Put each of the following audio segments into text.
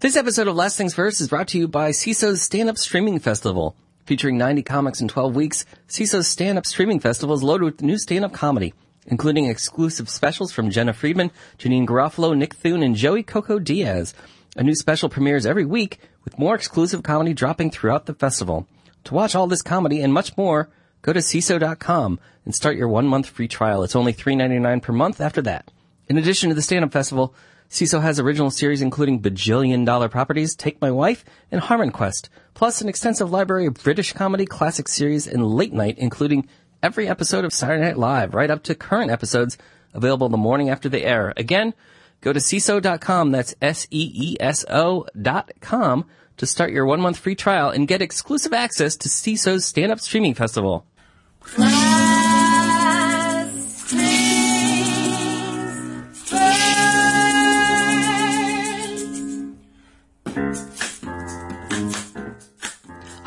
This episode of Last Things First is brought to you by Seeso's Stand-Up Streaming Festival. Featuring 90 comics in 12 weeks, Seeso's Stand-Up Streaming Festival is loaded with new stand-up comedy, including exclusive specials from Jenna Friedman, Janine Garofalo, Nick Thune, and Joey Coco Diaz. A new special premieres every week, with more exclusive comedy dropping throughout the festival. To watch all this comedy and much more, go to Seeso.com and start your 1-month free trial. It's only $3.99 per month after that. In addition to the stand-up festival, Seeso has original series including Bajillion-Dollar Properties, Take My Wife, and Harmon Quest, plus an extensive library of British comedy, classic series, and late night, including every episode of Saturday Night Live, right up to current episodes available the morning after they air. Again, go to Seeso.com, that's Seeso.com, to start your 1-month free trial and get exclusive access to Seeso's Stand-Up Streaming Festival.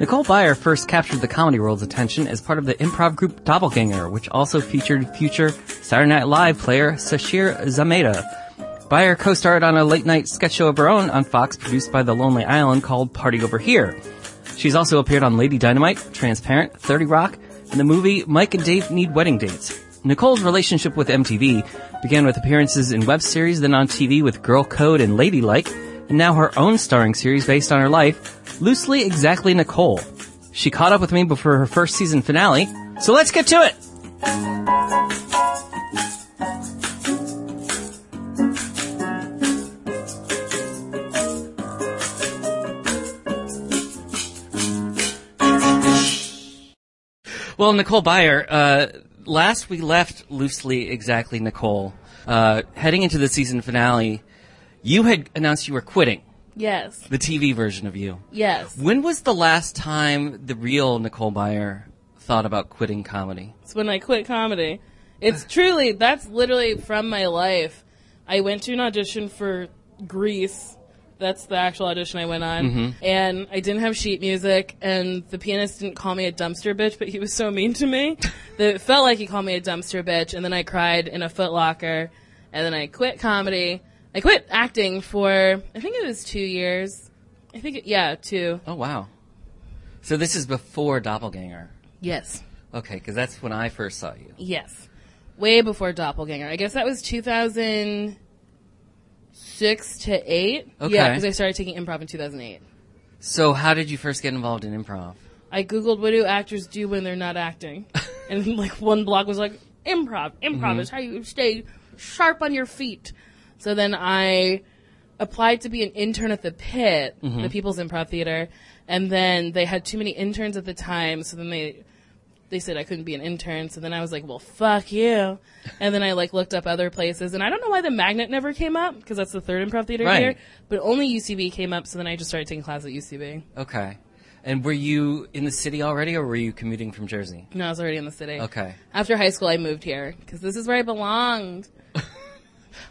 Nicole Byer first captured the comedy world's attention as part of the improv group Doppelganger, which also featured future Saturday Night Live player Sasheer Zamata. Byer co-starred on a late-night sketch show of her own on FOX produced by The Lonely Island called Party Over Here. She's also appeared on Lady Dynamite, Transparent, 30 Rock, and the movie Mike and Dave Need Wedding Dates. Nicole's relationship with MTV began with appearances in web series, then on TV with Girl Code and Ladylike, and now her own starring series based on her life, Loosely Exactly Nicole. She caught up with me before her first season finale, so let's get to it! Well, Nicole Byer, last we left Loosely Exactly Nicole, heading into the season finale, you had announced you were quitting. Yes. The TV version of you. Yes. When was the last time the real Nicole Byer thought about quitting comedy? It's when I quit comedy. It's truly, that's literally from my life. I went to an audition for Grease. That's the actual audition I went on. Mm-hmm. And I didn't have sheet music, and the pianist didn't call me a dumpster bitch, but he was so mean to me that it felt like he called me a dumpster bitch, and then I cried in a Foot Locker, and then I quit comedy. I quit acting for, I think it was 2 years. Two. Oh, wow. So this is before Doppelganger. Yes. Okay, because that's when I first saw you. Yes. Way before Doppelganger. I guess that was 2006 to 8. Okay. Yeah, because I started taking improv in 2008. So how did you first get involved in improv? I Googled what do actors do when they're not acting. And like one blog was like, improv. Improv is how you stay sharp on your feet. So then I applied to be an intern at the Pit, the People's Improv Theater, and then they had too many interns at the time, so then they said I couldn't be an intern, so then I was like, well, fuck you. And then I like looked up other places, and I don't know why the Magnet never came up, because that's the third improv theater here, but only UCB came up, so then I just started taking class at UCB. Okay. And were you in the city already, or were you commuting from Jersey? No, I was already in the city. Okay. After high school, I moved here, because this is where I belonged.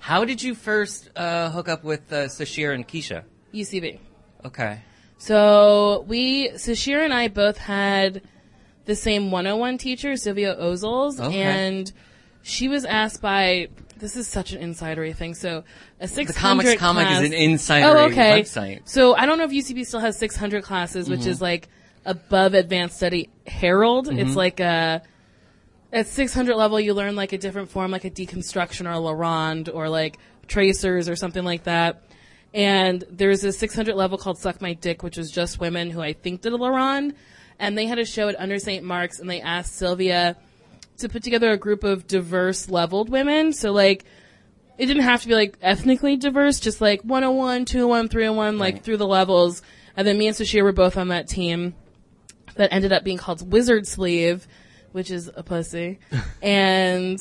How did you first hook up with Sasheer and Keisha? UCB. Okay. So Sasheer and I both had the same 101 teacher, Sylvia Ozels, and she was asked by, this is such an insidery thing, so a 600 The Comics Comic is an insidery website. So I don't know if UCB still has 600 classes, which is like above advanced study Harold. It's like a... At 600 level, you learn, like, a different form, like a deconstruction or a Laurent or, like, tracers or something like that. And there's a 600 level called Suck My Dick, which was just women who I think did a Laurent. And they had a show at Under St. Mark's, and they asked Sylvia to put together a group of diverse leveled women. So, like, it didn't have to be, like, ethnically diverse, just, like, 101, 201, 301, like, through the levels. And then me and Sasheer were both on that team that ended up being called Wizard Sleeve, which is a pussy. And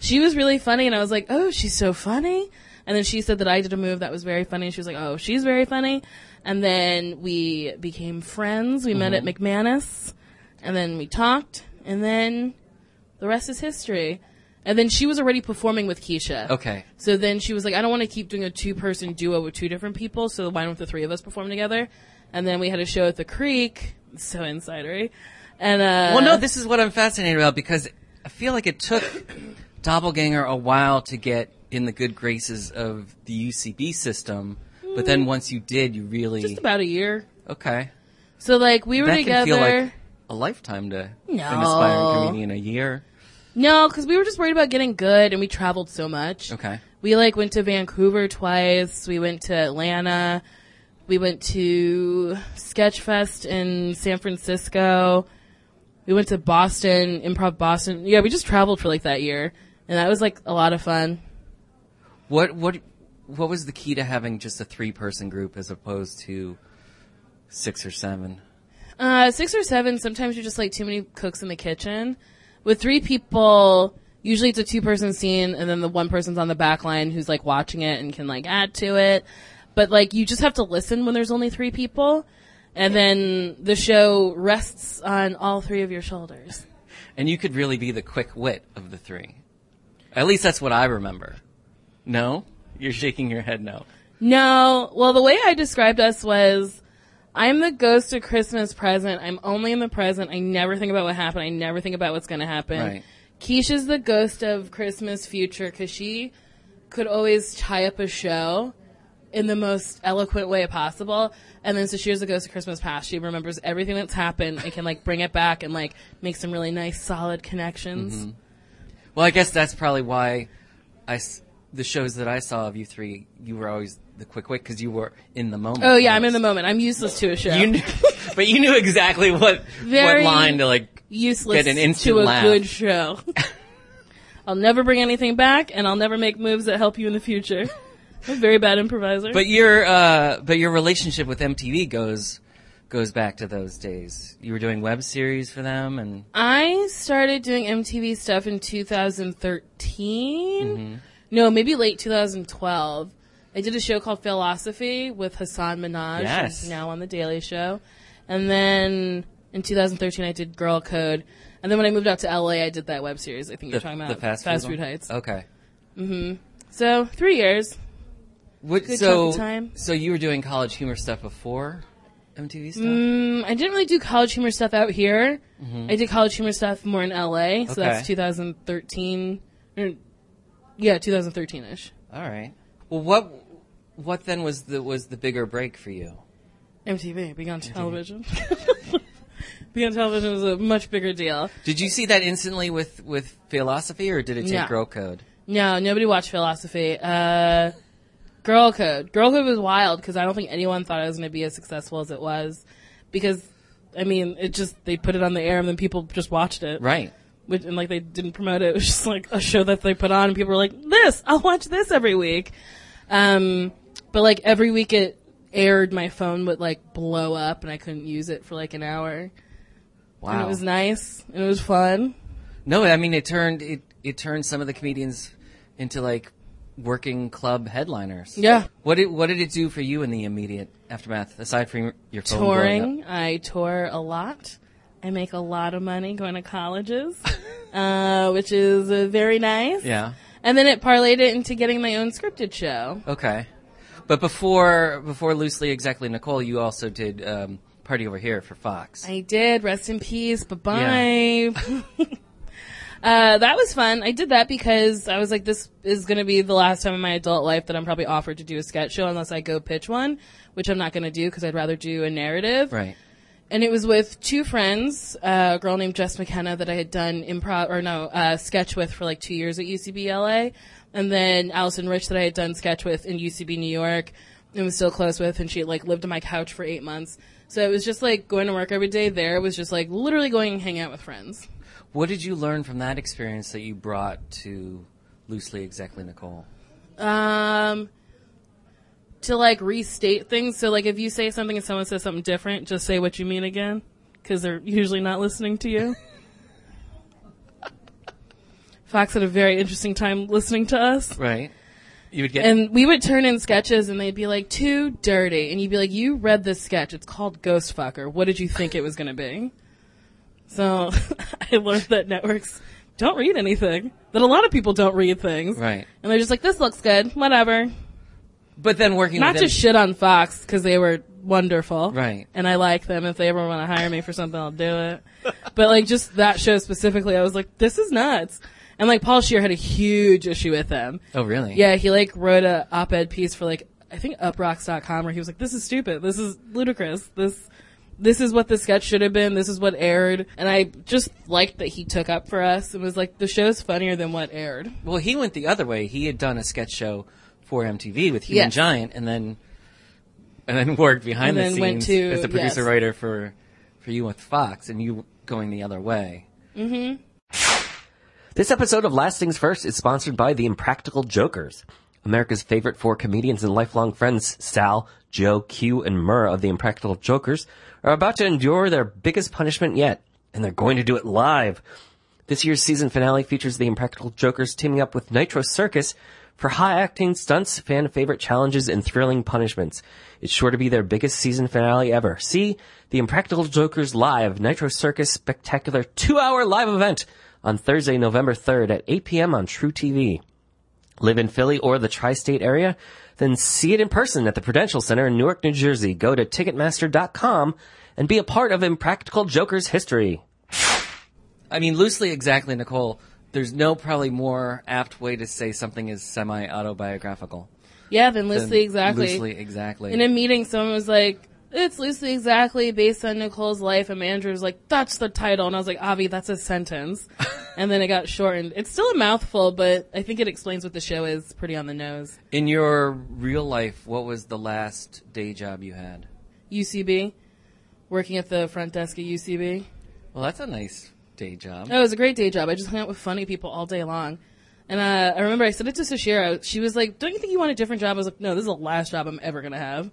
she was really funny, and I was like, oh, she's so funny. And then she said that I did a move that was very funny, and she was like, oh, she's very funny. And then we became friends. We met at McManus, And then we talked, and then the rest is history. And then she was already performing with Keisha. Okay. So then she was like, I don't want to keep doing a two-person duo with two different people, so why don't the three of us perform together? And then we had a show at the Creek. It's so insidery. And, well, no, this is what I'm fascinated about, because I feel like it took Doppelganger a while to get in the good graces of the UCB system, but then once you did, you really... Just about a year. Okay. So, like, we were together... That can feel like a lifetime to an aspiring comedian, a year. No, because we were just worried about getting good, and we traveled so much. Okay. We, like, went to Vancouver twice. We went to Atlanta. We went to Sketchfest in San Francisco. We went to Boston, Improv Boston. Yeah, we just traveled for, like, that year, and that was, like, a lot of fun. What was the key to having just a three-person group as opposed to 6 or 7? 6 or 7, sometimes you're just, like, too many cooks in the kitchen. With 3 people, usually it's a 2-person scene, and then the one person's on the back line who's, like, watching it and can, like, add to it. But, like, you just have to listen when there's only 3 people, and then the show rests on all 3 of your shoulders. And you could really be the quick wit of the 3. At least that's what I remember. No? You're shaking your head no. No. Well, the way I described us was... I'm the ghost of Christmas present. I'm only in the present. I never think about what happened. I never think about what's going to happen. Right. Keisha's the ghost of Christmas future because she could always tie up a show in the most eloquent way possible. And then Sasheer's the ghost of Christmas past. She remembers everything that's happened and can, like, bring it back and, like, make some really nice, solid connections. Mm-hmm. Well, I guess that's probably why the shows that I saw of you 3, you were always the quick wit because you were in the moment. Oh, yeah, I'm in the moment. I'm useless to a show. But you knew exactly what line to, like, useless get an instant to a laugh. Good show. I'll never bring anything back, and I'll never make moves that help you in the future. I'm a very bad improviser. But your relationship with MTV goes back to those days. You were doing web series for them, and I started doing MTV stuff in 2013. Mm-hmm. No, maybe late 2012. I did a show called Philosophy with Hasan Minhaj, who's now on The Daily Show. And then in 2013, I did Girl Code. And then when I moved out to L.A., I did that web series I think you're talking about. The Fast Food Heights. Okay. Mm-hmm. So, 3 years. Good time. So you were doing college humor stuff before MTV stuff? I didn't really do college humor stuff out here. Mm-hmm. I did college humor stuff more in L.A., so that's 2013. Yeah, 2013-ish. All right. Well, what then was the bigger break for you? MTV, being on television. Being on television was a much bigger deal. Did you see that instantly with Philosophy, or did it take Girl Code? No, nobody watched Philosophy. Girl Code. Girl Code was wild because I don't think anyone thought it was going to be as successful as it was. Because, I mean, they put it on the air and then people just watched it. Right. And, like, they didn't promote it. It was just, like, a show that they put on, and people were like, I'll watch this every week. But, like, every week it aired, my phone would, like, blow up, and I couldn't use it for, like, an hour. Wow. And it was nice, and it was fun. No, I mean, it turned some of the comedians into, like, working club headliners. Yeah. What did it do for you in the immediate aftermath, aside from your phone blowing up? I tour a lot. I make a lot of money going to colleges, which is very nice. Yeah. And then it parlayed it into getting my own scripted show. Okay. But before Loosely Exactly Nicole, you also did Party Over Here for Fox. I did. Rest in peace. Bye-bye. Yeah. That was fun. I did that because I was like, this is going to be the last time in my adult life that I'm probably offered to do a sketch show unless I go pitch one, which I'm not going to do because I'd rather do a narrative. Right. And it was with 2 friends, a girl named Jess McKenna that I had done sketch with for like 2 years at UCB LA, and then Allison Rich that I had done sketch with in UCB New York and was still close with, and she like lived on my couch for 8 months. So it was just like going to work every day there was just like literally going and hang out with friends. What did you learn from that experience that you brought to Loosely Exactly Nicole? To, like, restate things. So, like, if you say something and someone says something different, just say what you mean again, because they're usually not listening to you. Fox had a very interesting time listening to us. Right. And we would turn in sketches, and they'd be like, too dirty. And you'd be like, you read this sketch. It's called Ghost Fucker. What did you think it was going to be? So I learned that networks don't read anything, that a lot of people don't read things. Right. And they're just like, this looks good, whatever. But then working not with to shit on Fox, because they were wonderful. Right. And I like them. If they ever want to hire me for something, I'll do it. But, like, just that show specifically, I was like, this is nuts. And, like, Paul Scheer had a huge issue with them. Oh, really? Yeah, he, like, wrote an op-ed piece for, like, I think uprocks.com, where he was like, this is stupid. This is ludicrous. This is what the sketch should have been. This is what aired. And I just liked that he took up for us and was like, the show's funnier than what aired. Well, he went the other way. He had done a sketch show for MTV with Human Giant and then worked behind the scenes as the producer-writer for you with Fox, and you going the other way. Mm-hmm. This episode of Last Things First is sponsored by the Impractical Jokers, America's favorite four comedians and lifelong friends, Sal, Joe, Q, and Murrah of the Impractical Jokers, are about to endure their biggest punishment yet, and they're going to do it live. This year's season finale features the Impractical Jokers teaming up with Nitro Circus for high-octane stunts, fan-favorite challenges, and thrilling punishments. It's sure to be their biggest season finale ever. See the Impractical Jokers Live, Nitro Circus spectacular two-hour live event on Thursday, November 3rd at 8 p.m. on True TV. Live in Philly or the tri-state area? Then see it in person at the Prudential Center in Newark, New Jersey. Go to Ticketmaster.com and be a part of Impractical Jokers history. I mean, loosely, exactly, Nicole, there's no probably more apt way to say something is semi-autobiographical. Yeah, than loosely, exactly. Loosely, exactly. In a meeting, someone was like, it's loosely, exactly, based on Nicole's life, and my manager was like, that's the title. And I was like, Avi, that's a sentence. And then it got shortened. It's still a mouthful, but I think it explains what the show is pretty on the nose. In your real life, what was the last day job you had? UCB. Working at the front desk at UCB. Well, that's a nice day job. Oh, it was a great day job. I just hung out with funny people all day long. And I remember I said it to Sasheer. She was like, don't you think you want a different job? I was like, no, this is the last job I'm ever going to have.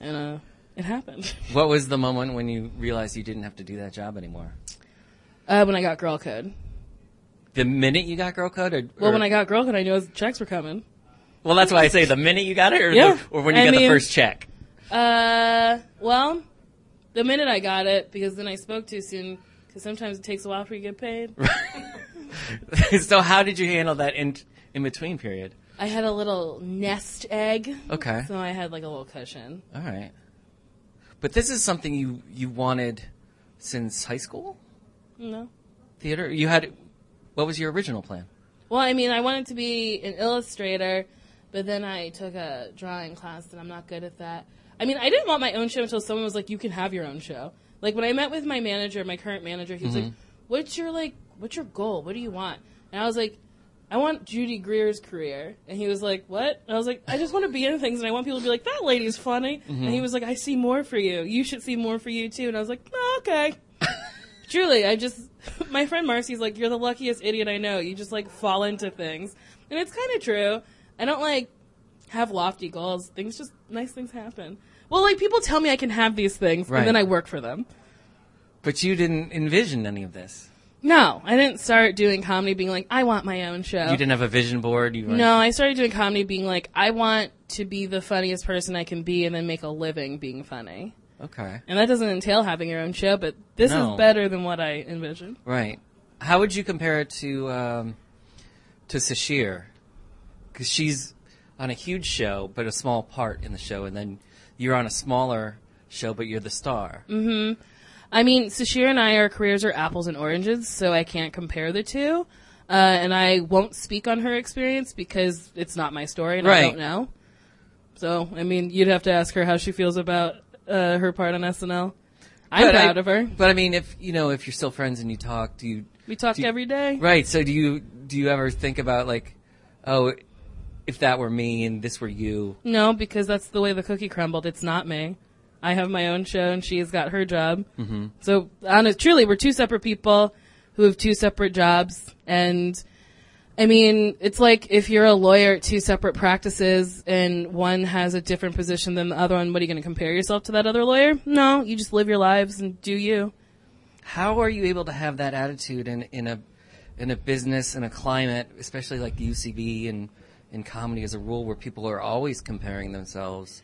And it happened. What was the moment when you realized you didn't have to do that job anymore? When I got Girl Code. The minute you got Girl Code? Well, when I got Girl Code, I knew checks were coming. Well, that's why I say the minute you got it or when you got the first check? Well, the minute I got it, because then I spoke too soon, because sometimes it takes a while for you to get paid. So how did you handle that in-between period? I had a little nest egg. Okay. So I had like a little cushion. All right. But this is something you wanted since high school? No. Theater? You had... What was your original plan? Well, I mean, I wanted to be an illustrator, but then I took a drawing class, and I'm not good at that. I mean, I didn't want my own show until someone was like, you can have your own show. Like, when I met with my manager, my current manager, he was like, what's your goal? What do you want? And I was like, I want Judy Greer's career. And he was like, what? And I was like, I just want to be in things, and I want people to be like, that lady's funny. Mm-hmm. And he was like, I see more for you. You should see more for you, too. And I was like, oh, okay. Truly, I just... My friend Marcy's like, you're the luckiest idiot I know. You just, like, fall into things. And it's kind of true. I don't, like, have lofty goals. Nice things happen. Well, like, people tell me I can have these things, right. And then I work for them. But you didn't envision any of this. No. I didn't start doing comedy being like, I want my own show. You didn't have a vision board? No, I started doing comedy being like, I want to be the funniest person I can be and then make a living being funny. Okay. And that doesn't entail having your own show, but this is better than what I envisioned. Right. How would you compare it to Sasheer? Because she's on a huge show, but a small part in the show, and then you're on a smaller show, but you're the star. Mm-hmm. I mean, Sasheer and I, our careers are apples and oranges, so I can't compare the two. And I won't speak on her experience because it's not my story, and I don't know. So, I mean, you'd have to ask her how she feels about... her part on SNL. I'm proud of her. But I mean, if you're still friends and you talk, we talk every day. Right. So do you ever think about like, oh, if that were me and this were you? No, because that's the way the cookie crumbled. It's not me. I have my own show and she's got her job. Mm-hmm. So truly, we're two separate people who have two separate jobs. And I mean, it's like if you're a lawyer at two separate practices and one has a different position than the other one, what are you going to compare yourself to that other lawyer? No, you just live your lives and do you. How are you able to have that attitude in a business and a climate, especially like the UCB and in comedy as a rule where people are always comparing themselves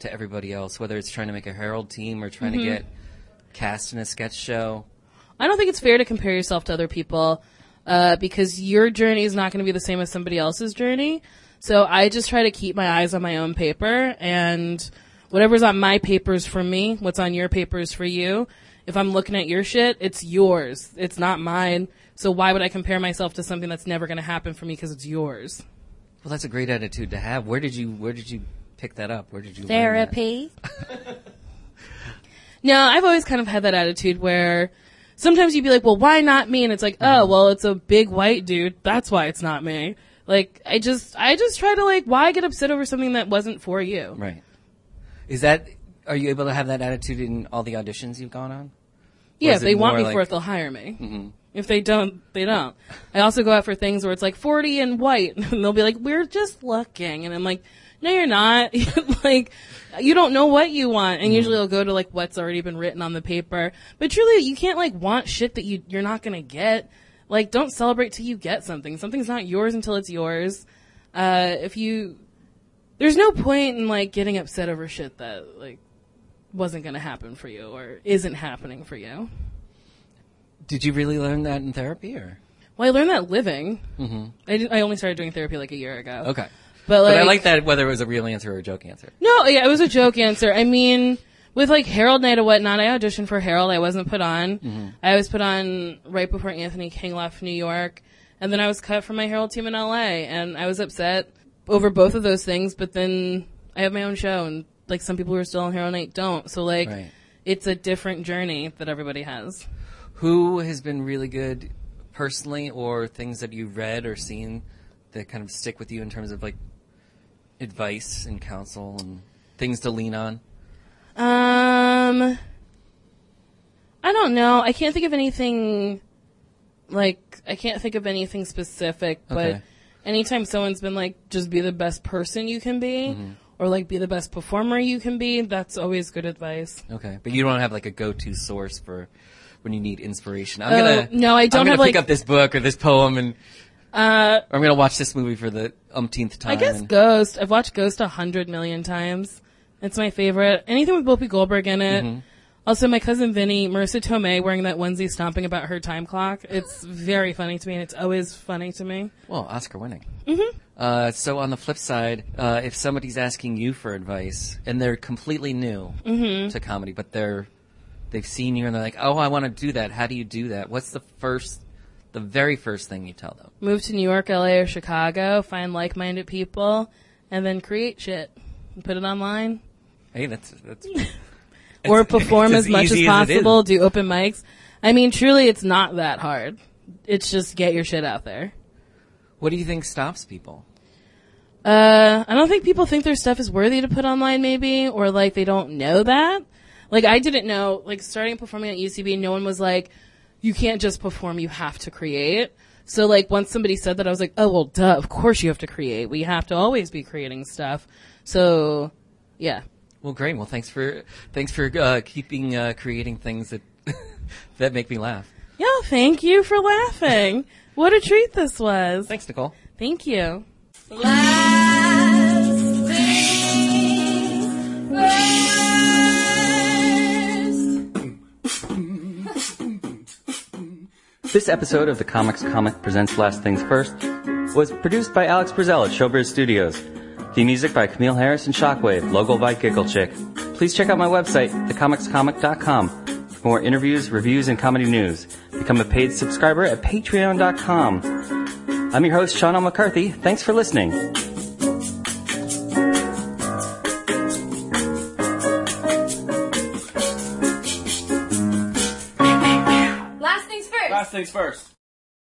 to everybody else, whether it's trying to make a Harold team or trying to get cast in a sketch show? I don't think it's fair to compare yourself to other people because your journey is not going to be the same as somebody else's journey. So I just try to keep my eyes on my own paper, and whatever's on my paper is for me. What's on your paper is for you. If I'm looking at your shit, it's yours. It's not mine. So why would I compare myself to something that's never going to happen for me because it's yours? Well, that's a great attitude to have. Where did you pick that up? Where did you therapy? Learn that? No, I've always kind of had that attitude where sometimes you'd be like, well, why not me? And it's like, oh, well, it's a big white dude. That's why it's not me. Like, I just try to, like, why get upset over something that wasn't for you? Right. Are you able to have that attitude in all the auditions you've gone on? Yeah, if they want me for it, they'll hire me. Mm-hmm. If they don't, they don't. I also go out for things where it's like 40 and white, and they'll be like, we're just looking. And I'm like, no, you're not. Like, you don't know what you want. And usually I'll go to, like, what's already been written on the paper. But truly, you can't, like, want shit that you're not going to get. Like, don't celebrate till you get something. Something's not yours until it's yours. There's no point in, like, getting upset over shit that, like, wasn't going to happen for you or isn't happening for you. Did you really learn that in therapy, or? Well, I learned that living. Mm-hmm. I only started doing therapy, like, a year ago. Okay. But I like that, whether it was a real answer or a joke answer. No, yeah, it was a joke answer. I mean, with, like, Harold Night or whatnot, I auditioned for Harold. I wasn't put on. Mm-hmm. I was put on right before Anthony King left New York. And then I was cut from my Harold team in L.A. And I was upset over both of those things. But then I have my own show. And, like, some people who are still on Harold Night don't. So, like, It's a different journey that everybody has. Who has been really good personally, or things that you've read or seen that kind of stick with you in terms of, like, advice and counsel and things to lean on? I don't know. I can't think of anything, like, specific, but anytime someone's been like, just be the best person you can be, mm-hmm. or like be the best performer you can be, that's always good advice. Okay. But you don't have like a go-to source for when you need inspiration. I'm gonna pick up this book or this poem and or I'm gonna watch this movie for the umpteenth time. I guess Ghost. I've watched Ghost 100 million times. It's my favorite. Anything with Whoopi Goldberg in it. Mm-hmm. Also, my cousin Vinny, Marissa Tomei wearing that onesie stomping about her time clock. It's very funny to me, and it's always funny to me. Well, Oscar winning. Mm-hmm. So on the flip side, if somebody's asking you for advice and they're completely new mm-hmm. to comedy, but they've seen you and they're like, oh, I want to do that. How do you do that? What's the very first thing you tell them? Move to New York, LA, or Chicago. Find like-minded people, and then create shit and put it online. Hey, that's or perform as much as possible. Do open mics. I mean, truly, it's not that hard. It's just get your shit out there. What do you think stops people? I don't think people think their stuff is worthy to put online, maybe, or like they don't know that. Like, I didn't know, like, starting performing at UCB, no one was like, you can't just perform, you have to create. So, like, once somebody said that, I was like, oh, well, duh, of course you have to create. We have to always be creating stuff. So, yeah. Well, great. Well, thanks for keeping creating things that that make me laugh. Yeah, thank you for laughing. What a treat this was. Thanks, Nicole. Thank you. Last thing This episode of The Comics Comic presents Last Things First was produced by Alex Brazell at Showbiz Studios. The music by Camille Harris and Shockwave, logo by Giggle Chick. Please check out my website, thecomicscomic.com, for more interviews, reviews, and comedy news. Become a paid subscriber at patreon.com. I'm your host, Sean L. McCarthy. Thanks for listening. Things first.